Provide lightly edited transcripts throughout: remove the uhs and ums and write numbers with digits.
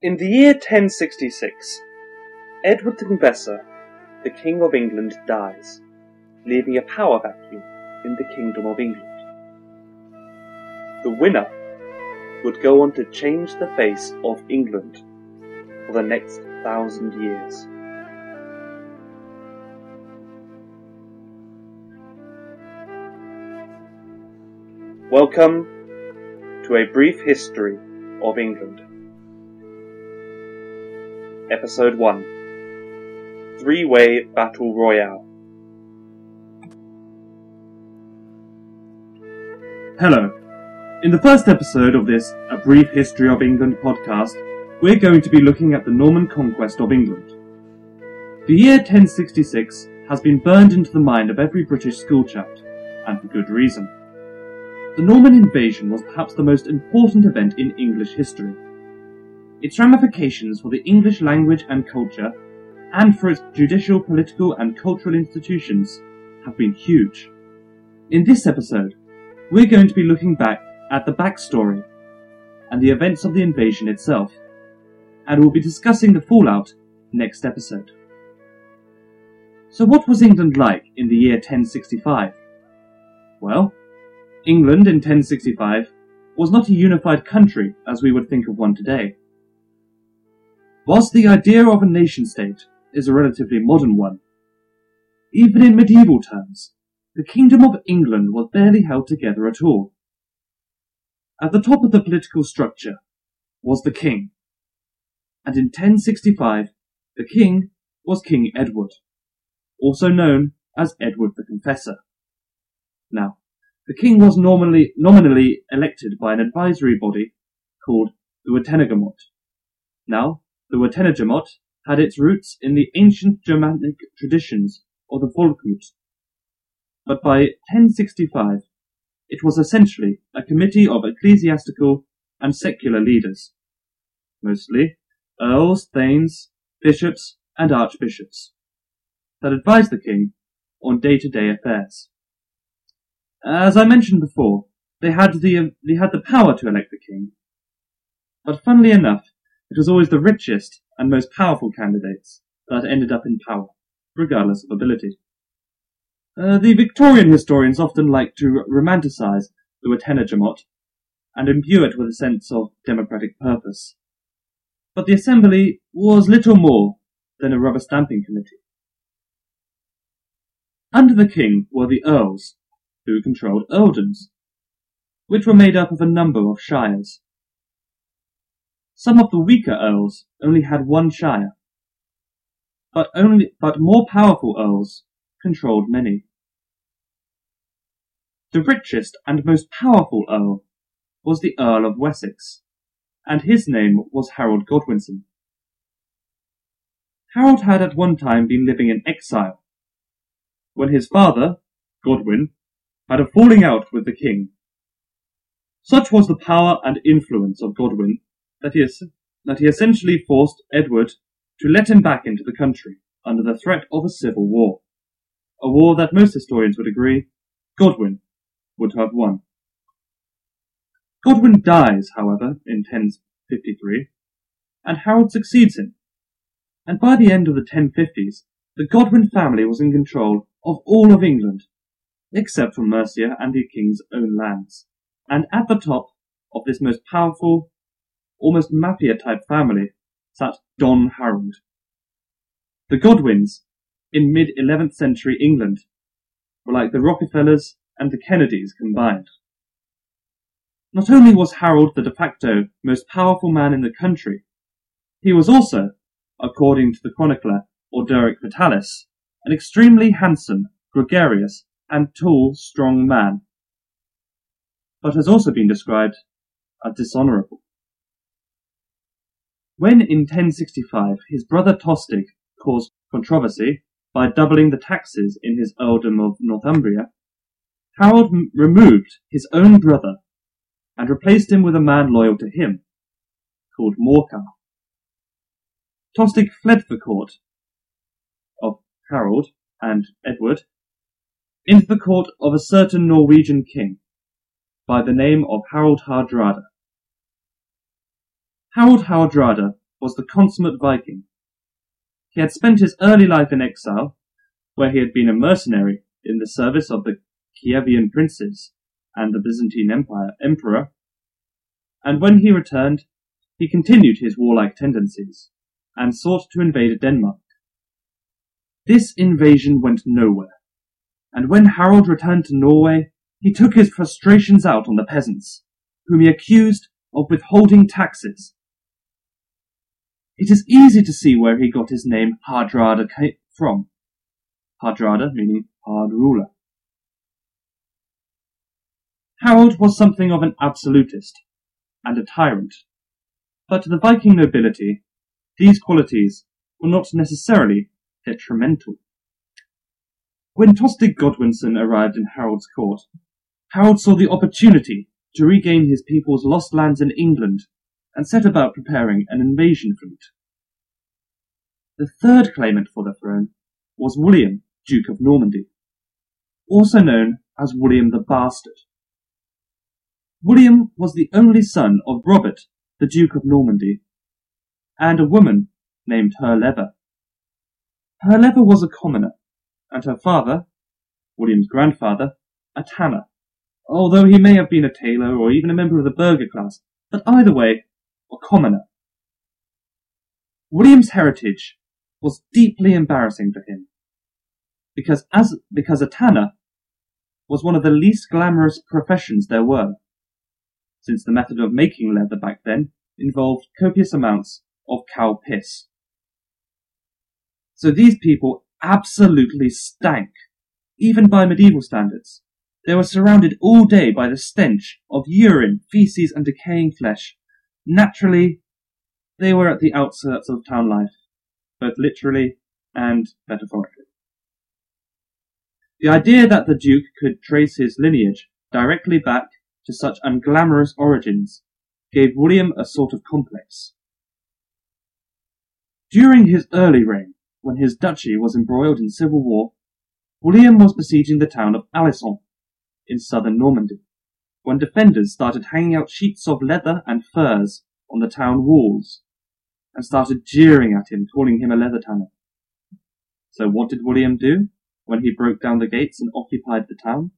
In the year 1066, Edward the Confessor, the King of England, dies, leaving a power vacuum in the Kingdom of England. The winner would go on to change the face of England for the next 1,000 years. Welcome to A Brief History of England. Episode 1, Three-Way Battle Royale. Hello. In the first episode of this A Brief History of England podcast, we're going to be looking at the Norman conquest of England. The year 1066 has been burned into the mind of every British school child, and for good reason. The Norman invasion was perhaps the most important event in English history. Its ramifications for the English language and culture, and for its judicial, political and cultural institutions, have been huge. In this episode, we're going to be looking back at the backstory and the events of the invasion itself, and we'll be discussing the fallout next episode. So what was England like in the year 1065? Well, England in 1065 was not a unified country as we would think of one today. Whilst the idea of a nation-state is a relatively modern one, even in medieval terms, the Kingdom of England was barely held together at all. At the top of the political structure was the king, and in 1065 the king was King Edward, also known as Edward the Confessor. Now, the king was nominally elected by an advisory body called the Witenagemot. Now, the Witenagemot had its roots in the ancient Germanic traditions of the Volksmut, but by 1065 it was essentially a committee of ecclesiastical and secular leaders, mostly earls, thanes, bishops and archbishops, that advised the king on day-to-day affairs. As I mentioned before, they had the power to elect the king, but funnily enough, it was always the richest and most powerful candidates that ended up in power, regardless of ability. The Victorian historians often like to romanticize the Witenagemot and imbue it with a sense of democratic purpose. But the assembly was little more than a rubber stamping committee. Under the king were the earls, who controlled earldoms, which were made up of a number of shires. Some of the weaker earls only had one shire, but more powerful earls controlled many. The richest and most powerful earl was the Earl of Wessex, and his name was Harold Godwinson. Harold had at one time been living in exile, when his father, Godwin, had a falling out with the king. Such was the power and influence of Godwin that he essentially forced Edward to let him back into the country under the threat of a civil war, a war that most historians would agree Godwin would have won. Godwin dies, however, in 1053, and Harold succeeds him, and by the end of the 1050s, the Godwin family was in control of all of England, except for Mercia and the king's own lands, and at the top of this most powerful, almost mafia-type family sat Don Harold. The Godwins, in mid-11th century England, were like the Rockefellers and the Kennedys combined. Not only was Harold the de facto most powerful man in the country, he was also, according to the chronicler Orderic Vitalis, an extremely handsome, gregarious and tall, strong man, but has also been described as dishonourable. When in 1065 his brother Tostig caused controversy by doubling the taxes in his earldom of Northumbria, Harold removed his own brother and replaced him with a man loyal to him, called Morcar. Tostig fled the court of Harold and Edward into the court of a certain Norwegian king by the name of Harald Hardrada. Harald Hardrada was the consummate Viking. He had spent his early life in exile, where he had been a mercenary in the service of the Kievian princes and the Byzantine Emperor, and when he returned, he continued his warlike tendencies and sought to invade Denmark. This invasion went nowhere, and when Harold returned to Norway, he took his frustrations out on the peasants, whom he accused of withholding taxes. It is easy to see where he got his name Hardrada from. Hardrada meaning hard ruler. Harold was something of an absolutist and a tyrant, but to the Viking nobility, these qualities were not necessarily detrimental. When Tostig Godwinson arrived in Harold's court, Harold saw the opportunity to regain his people's lost lands in England and set about preparing an invasion fleet. The third claimant for the throne was William, Duke of Normandy, also known as William the Bastard. William was the only son of Robert, the Duke of Normandy, and a woman named Herleva. Herleva was a commoner, and her father, William's grandfather, a tanner, although he may have been a tailor or even a member of the burgher class, but either way, a commoner. William's heritage was deeply embarrassing for him, because a tanner was one of the least glamorous professions there were, since the method of making leather back then involved copious amounts of cow piss. So these people absolutely stank, even by medieval standards. They were surrounded all day by the stench of urine, feces, and decaying flesh. Naturally, they were at the outskirts of town life, both literally and metaphorically. The idea that the Duke could trace his lineage directly back to such unglamorous origins gave William a sort of complex. During his early reign, when his duchy was embroiled in civil war, William was besieging the town of Alisson in southern Normandy, when defenders started hanging out sheets of leather and furs on the town walls, and started jeering at him, calling him a leather tanner. So what did William do when he broke down the gates and occupied the town?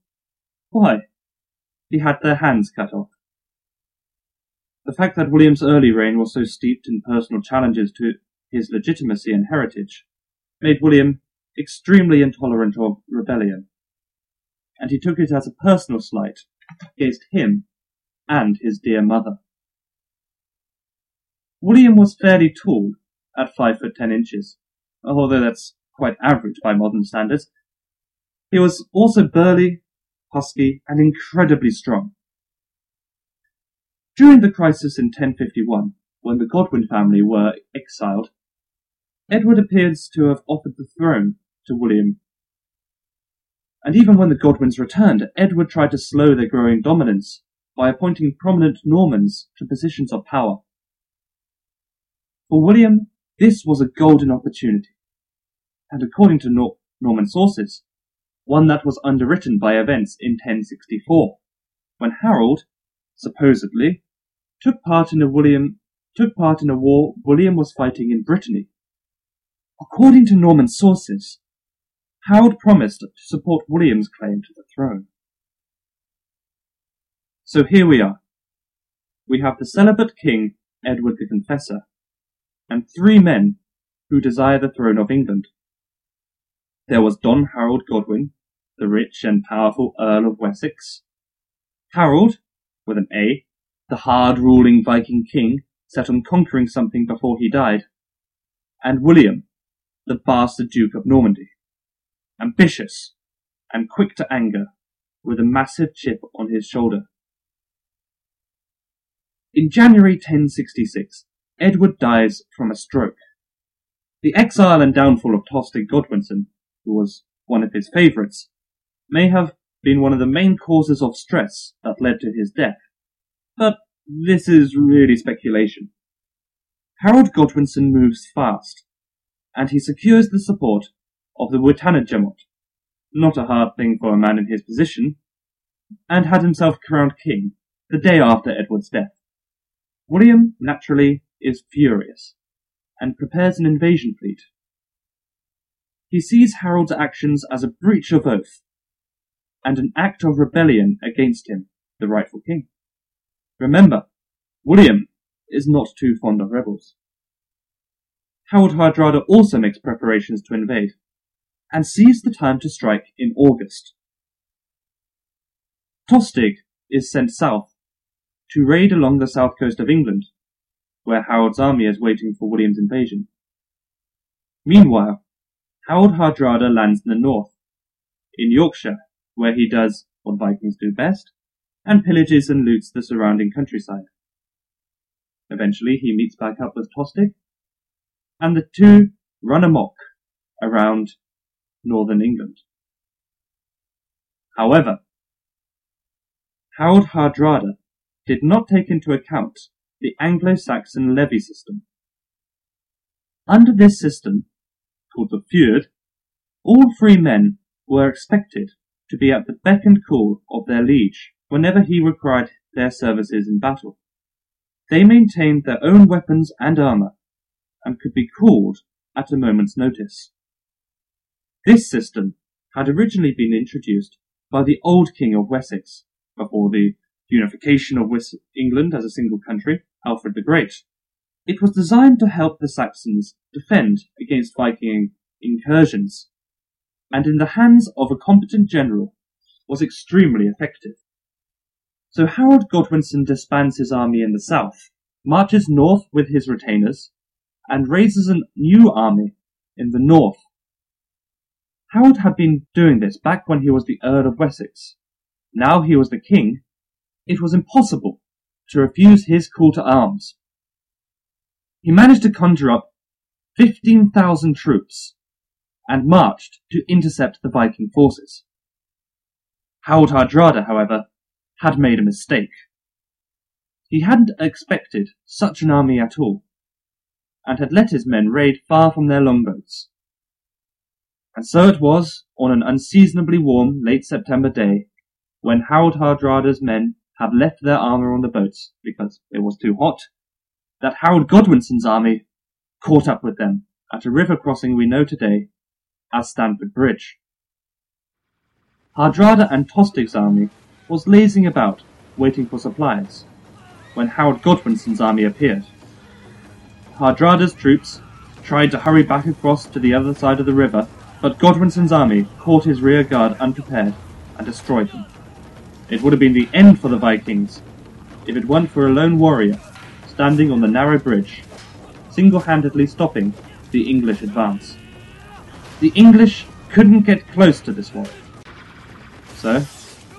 Why, he had their hands cut off. The fact that William's early reign was so steeped in personal challenges to his legitimacy and heritage made William extremely intolerant of rebellion, and he took it as a personal slight against him and his dear mother. William was fairly tall, at 5 foot 10 inches, although that's quite average by modern standards. He was also burly, husky, and incredibly strong. During the crisis in 1051, when the Godwin family were exiled, Edward appears to have offered the throne to William. And even when the Godwins returned, Edward tried to slow their growing dominance by appointing prominent Normans to positions of power. For William, this was a golden opportunity, and according to Norman sources, one that was underwritten by events in 1064, when Harold, supposedly, took part in a war William was fighting in Brittany. According to Norman sources, Harold promised to support William's claim to the throne. So here we are. We have the celibate king, Edward the Confessor, and three men who desire the throne of England. There was Don Harold Godwin, the rich and powerful Earl of Wessex. Harold, with an A, the hard-ruling Viking king, set on conquering something before he died. And William, the bastard Duke of Normandy, ambitious and quick to anger, with a massive chip on his shoulder. In January 1066, Edward dies from a stroke. The exile and downfall of Tostig Godwinson, who was one of his favourites, may have been one of the main causes of stress that led to his death, but this is really speculation. Harold Godwinson moves fast, and he secures the support of the Witenagemot, not a hard thing for a man in his position, and had himself crowned king the day after Edward's death. William, naturally, is furious and prepares an invasion fleet. He sees Harold's actions as a breach of oath and an act of rebellion against him, the rightful king. Remember, William is not too fond of rebels. Harold Hardrada also makes preparations to invade and sees the time to strike in August. Tostig is sent south to raid along the south coast of England, where Harold's army is waiting for William's invasion. Meanwhile, Harold Hardrada lands in the north, in Yorkshire, where he does what Vikings do best, and pillages and loots the surrounding countryside. Eventually he meets back up with Tostig, and the two run amok around northern England. However, Harold Hardrada did not take into account the Anglo-Saxon levy system. Under this system, called the feud, all free men were expected to be at the beck and call of their liege whenever he required their services in battle. They maintained their own weapons and armour, and could be called at a moment's notice. This system had originally been introduced by the old King of Wessex, before the unification of England as a single country, Alfred the Great. It was designed to help the Saxons defend against Viking incursions, and in the hands of a competent general was extremely effective. So Harold Godwinson disbands his army in the south, marches north with his retainers, and raises a new army in the north. Harold had been doing this back when he was the Earl of Wessex. Now he was the king, it was impossible to refuse his call to arms. He managed to conjure up 15,000 troops and marched to intercept the Viking forces. Harold Hardrada, however, had made a mistake. He hadn't expected such an army at all, and had let his men raid far from their longboats. And so it was on an unseasonably warm late September day when Harold Hardrada's men had left their armour on the boats because it was too hot, that Harold Godwinson's army caught up with them at a river crossing we know today as Stamford Bridge. Hardrada and Tostig's army was lazing about, waiting for supplies, when Harold Godwinson's army appeared. Hardrada's troops tried to hurry back across to the other side of the river, but Godwinson's army caught his rear guard unprepared and destroyed them. It would have been the end for the Vikings if it weren't for a lone warrior standing on the narrow bridge, single-handedly stopping the English advance. The English couldn't get close to this warrior. So,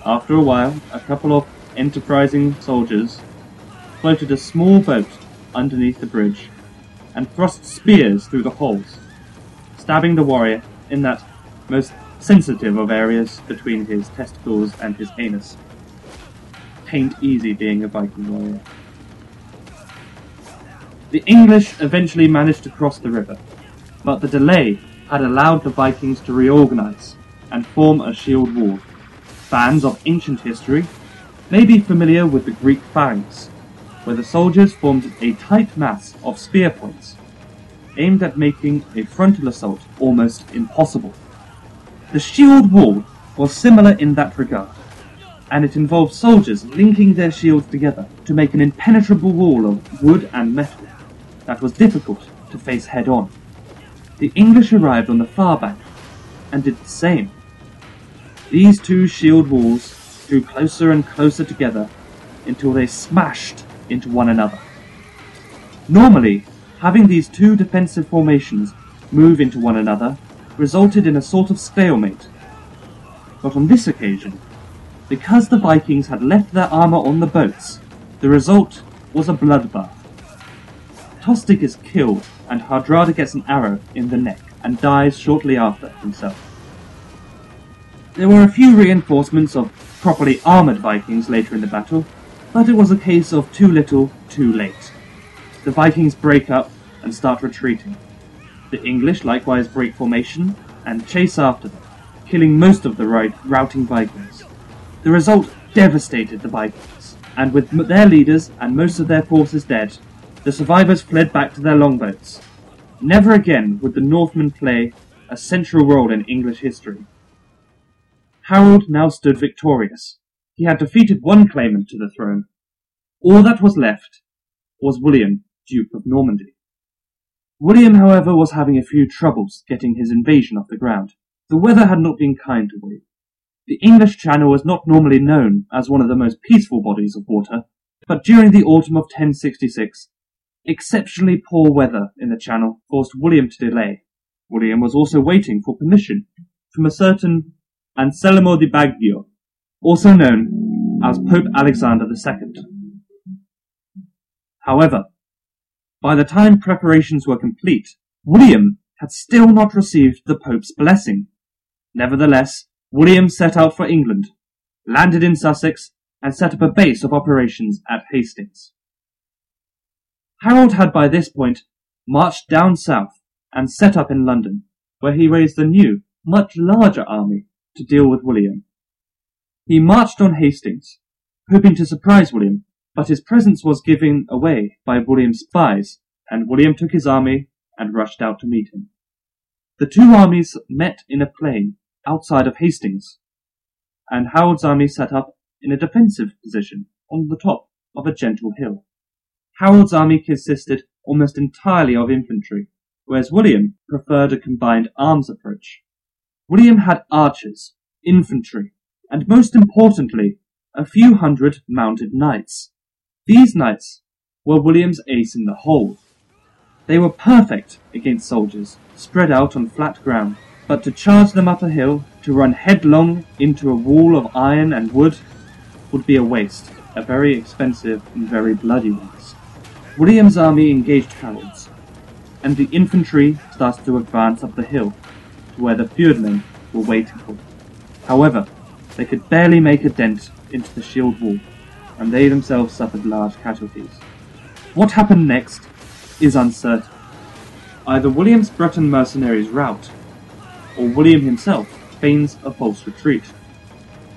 after a while, a couple of enterprising soldiers floated a small boat underneath the bridge and thrust spears through the holes, stabbing the warrior in that most sensitive of areas between his testicles and his anus. Tain't easy being a Viking warrior. The English eventually managed to cross the river, but the delay had allowed the Vikings to reorganise and form a shield wall. Fans of ancient history may be familiar with the Greek phalanx, where the soldiers formed a tight mass of spear points, aimed at making a frontal assault almost impossible. The shield wall was similar in that regard, and it involved soldiers linking their shields together to make an impenetrable wall of wood and metal that was difficult to face head-on. The English arrived on the far bank and did the same. These two shield walls drew closer and closer together until they smashed into one another. Normally, having these two defensive formations move into one another resulted in a sort of stalemate. But on this occasion, because the Vikings had left their armour on the boats, the result was a bloodbath. Tostig is killed and Hardrada gets an arrow in the neck and dies shortly after himself. There were a few reinforcements of properly armoured Vikings later in the battle, but it was a case of too little, too late. The Vikings break up and start retreating. The English likewise break formation and chase after them, killing most of the routing Vikings. The result devastated the Vikings, and with their leaders and most of their forces dead, the survivors fled back to their longboats, Never again would the Northmen play a central role in English history. Harold now stood victorious. He had defeated one claimant to the throne. All that was left was William, Duke of Normandy. William, however, was having a few troubles getting his invasion off the ground. The weather had not been kind to William. The English Channel was not normally known as one of the most peaceful bodies of water, but during the autumn of 1066, exceptionally poor weather in the Channel forced William to delay. William was also waiting for permission from a certain Anselmo di Baggio, also known as Pope Alexander II. However, by the time preparations were complete, William had still not received the Pope's blessing. Nevertheless, William set out for England, landed in Sussex, and set up a base of operations at Hastings. Harold had by this point marched down south and set up in London, where he raised a new, much larger army to deal with William. He marched on Hastings, hoping to surprise William, but his presence was given away by William's spies, and William took his army and rushed out to meet him. The two armies met in a plain outside of Hastings, and Harold's army set up in a defensive position on the top of a gentle hill. Harold's army consisted almost entirely of infantry, whereas William preferred a combined arms approach. William had archers, infantry, and most importantly, a few hundred mounted knights. These knights were William's ace in the hole. They were perfect against soldiers spread out on flat ground, but to charge them up a hill, to run headlong into a wall of iron and wood, would be a waste, a very expensive and very bloody waste. William's army engaged Harold's, and the infantry started to advance up the hill to where the feudmen were waiting for them. However, they could barely make a dent into the shield wall, and they themselves suffered large casualties. What happened next is uncertain. Either William's Breton mercenaries rout, or William himself feigns a false retreat.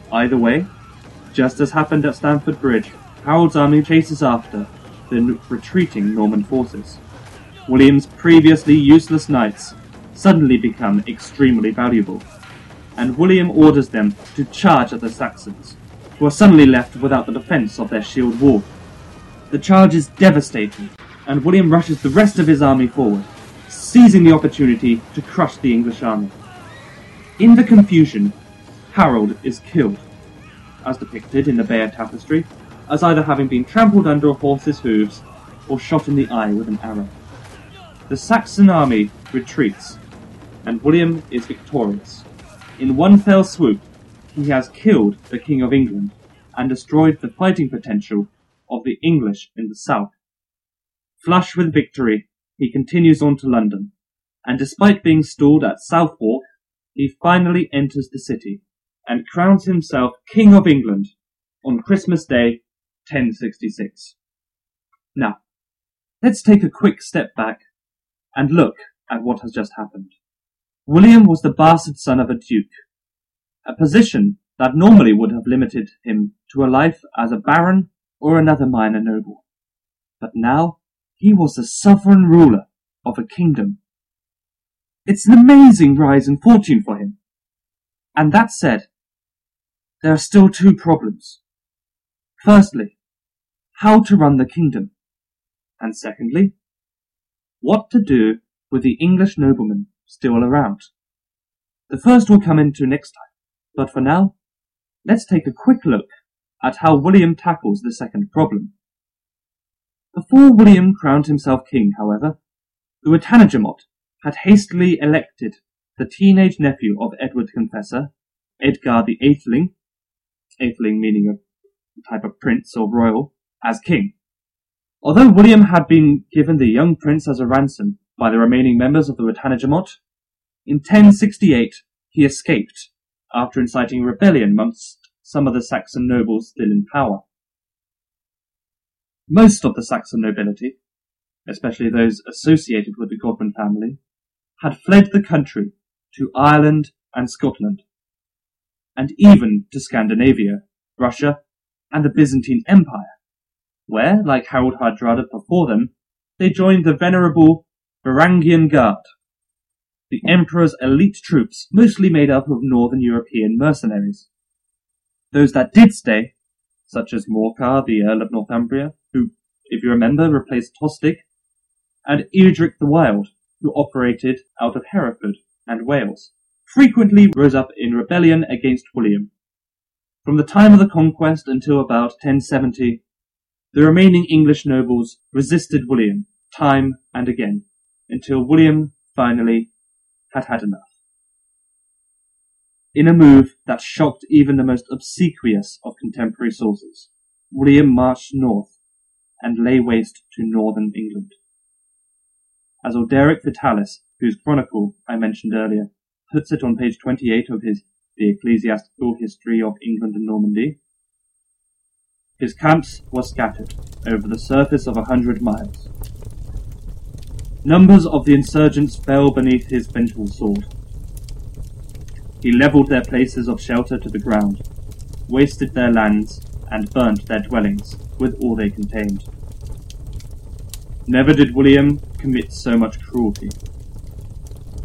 Either way, just as happened at Stamford Bridge, Harold's army chases after the retreating Norman forces. William's previously useless knights suddenly become extremely valuable, and William orders them to charge at the Saxons, who are suddenly left without the defence of their shield wall. The charge is devastating, and William rushes the rest of his army forward, seizing the opportunity to crush the English army. In the confusion, Harold is killed, as depicted in the Bayeux Tapestry, as either having been trampled under a horse's hooves or shot in the eye with an arrow. The Saxon army retreats, and William is victorious. In one fell swoop, he has killed the King of England and destroyed the fighting potential of the English in the south. Flush with victory, he continues on to London, and despite being stalled at Southwark, he finally enters the city and crowns himself King of England on Christmas Day, 1066. Now, let's take a quick step back and look at what has just happened. William was the bastard son of a duke, a position that normally would have limited him to a life as a baron or another minor noble. But now, he was the sovereign ruler of a kingdom. It's an amazing rise in fortune for him. And that said, there are still two problems. Firstly, how to run the kingdom. And secondly, what to do with the English noblemen still around. The first will come into next time, but for now, let's take a quick look at how William tackles the second problem. Before William crowned himself king, however, the Witenagemot had hastily elected the teenage nephew of Edward the Confessor, Edgar the Atheling meaning a type of prince or royal, as king. Although William had been given the young prince as a ransom by the remaining members of the Witenagemot, in 1068 he escaped after inciting rebellion amongst some of the Saxon nobles still in power. Most of the Saxon nobility, especially those associated with the Godwin family, had fled the country to Ireland and Scotland, and even to Scandinavia, Russia, and the Byzantine Empire, where, like Harald Hardrada before them, they joined the venerable Varangian Guard, the emperor's elite troops, mostly made up of northern European mercenaries. Those that did stay, such as Morcar, the Earl of Northumbria, who, if you remember, replaced Tostig, and Eadric the Wild, who operated out of Hereford and Wales, frequently rose up in rebellion against William. From the time of the conquest until about 1070, the remaining English nobles resisted William time and again, until William finally had had enough, in a move that shocked even the most obsequious of contemporary sources. William marched north and lay waste to northern England. As Orderic Vitalis, whose chronicle I mentioned earlier, puts it on page 28 of his The Ecclesiastical History of England and Normandy, his camps were scattered over the surface of 100 miles. Numbers of the insurgents fell beneath his vengeful sword. He levelled their places of shelter to the ground, wasted their lands, and burnt their dwellings with all they contained. Never did William commit so much cruelty.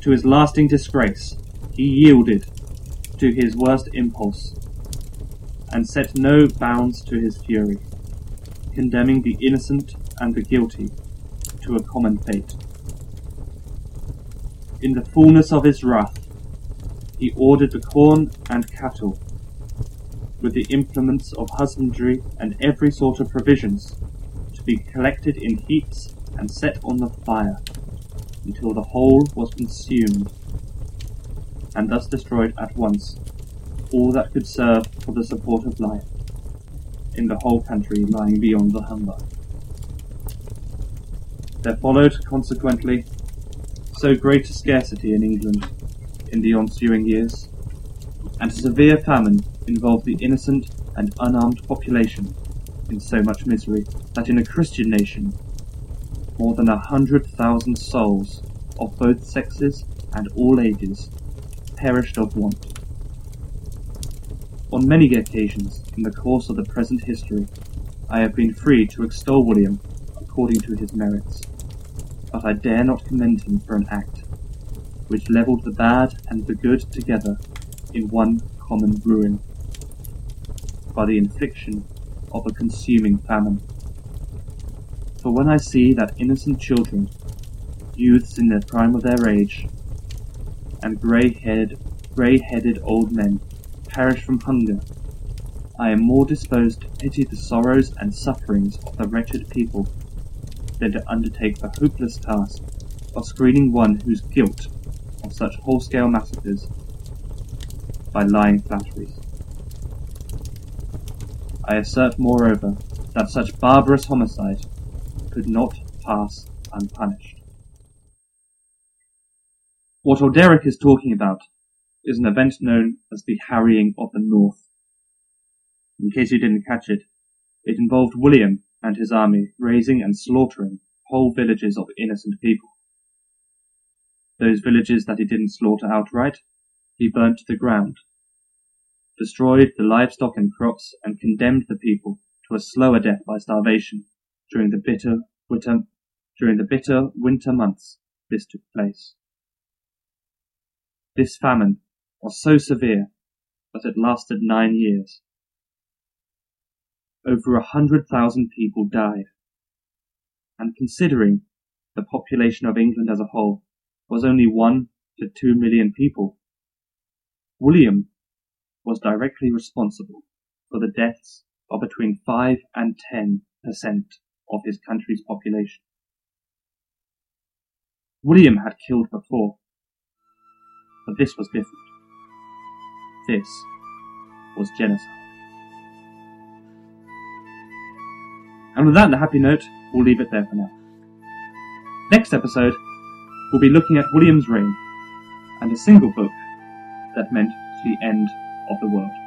To his lasting disgrace, he yielded to his worst impulse and set no bounds to his fury, condemning the innocent and the guilty to a common fate. In the fullness of his wrath, he ordered the corn and cattle, with the implements of husbandry and every sort of provisions, to be collected in heaps and set on the fire, until the whole was consumed, and thus destroyed at once all that could serve for the support of life in the whole country lying beyond the Humber. There followed, consequently, so great a scarcity in England in the ensuing years, and a severe famine involved the innocent and unarmed population in so much misery, that in a Christian nation, more than 100,000 souls of both sexes and all ages perished of want. On many occasions in the course of the present history, I have been free to extol William according to his merits, but I dare not commend him for an act which levelled the bad and the good together in one common ruin, by the infliction of a consuming famine. For when I see that innocent children, youths in the prime of their age, and grey-headed old men perish from hunger, I am more disposed to pity the sorrows and sufferings of the wretched people than to undertake the hopeless task of screening one whose guilt of such whole-scale massacres by lying flatteries. I assert, moreover, that such barbarous homicide could not pass unpunished. What Orderic is talking about is an event known as the Harrying of the North. In case you didn't catch it, it involved William and his army raising and slaughtering whole villages of innocent people. Those villages that he didn't slaughter outright, he burnt to the ground, destroyed the livestock and crops, and condemned the people to a slower death by starvation during the bitter winter months this took place. This famine was so severe that it lasted 9 years. Over 100,000 people died, and considering the population of England as a whole was only 1 to 2 million people, William was directly responsible for the deaths of between 5% and 10% of his country's population. William had killed before, but this was different. This was genocide. And with that and a happy note, we'll leave it there for now. Next episode, we'll be looking at William's reign and a single book that meant the end of the world.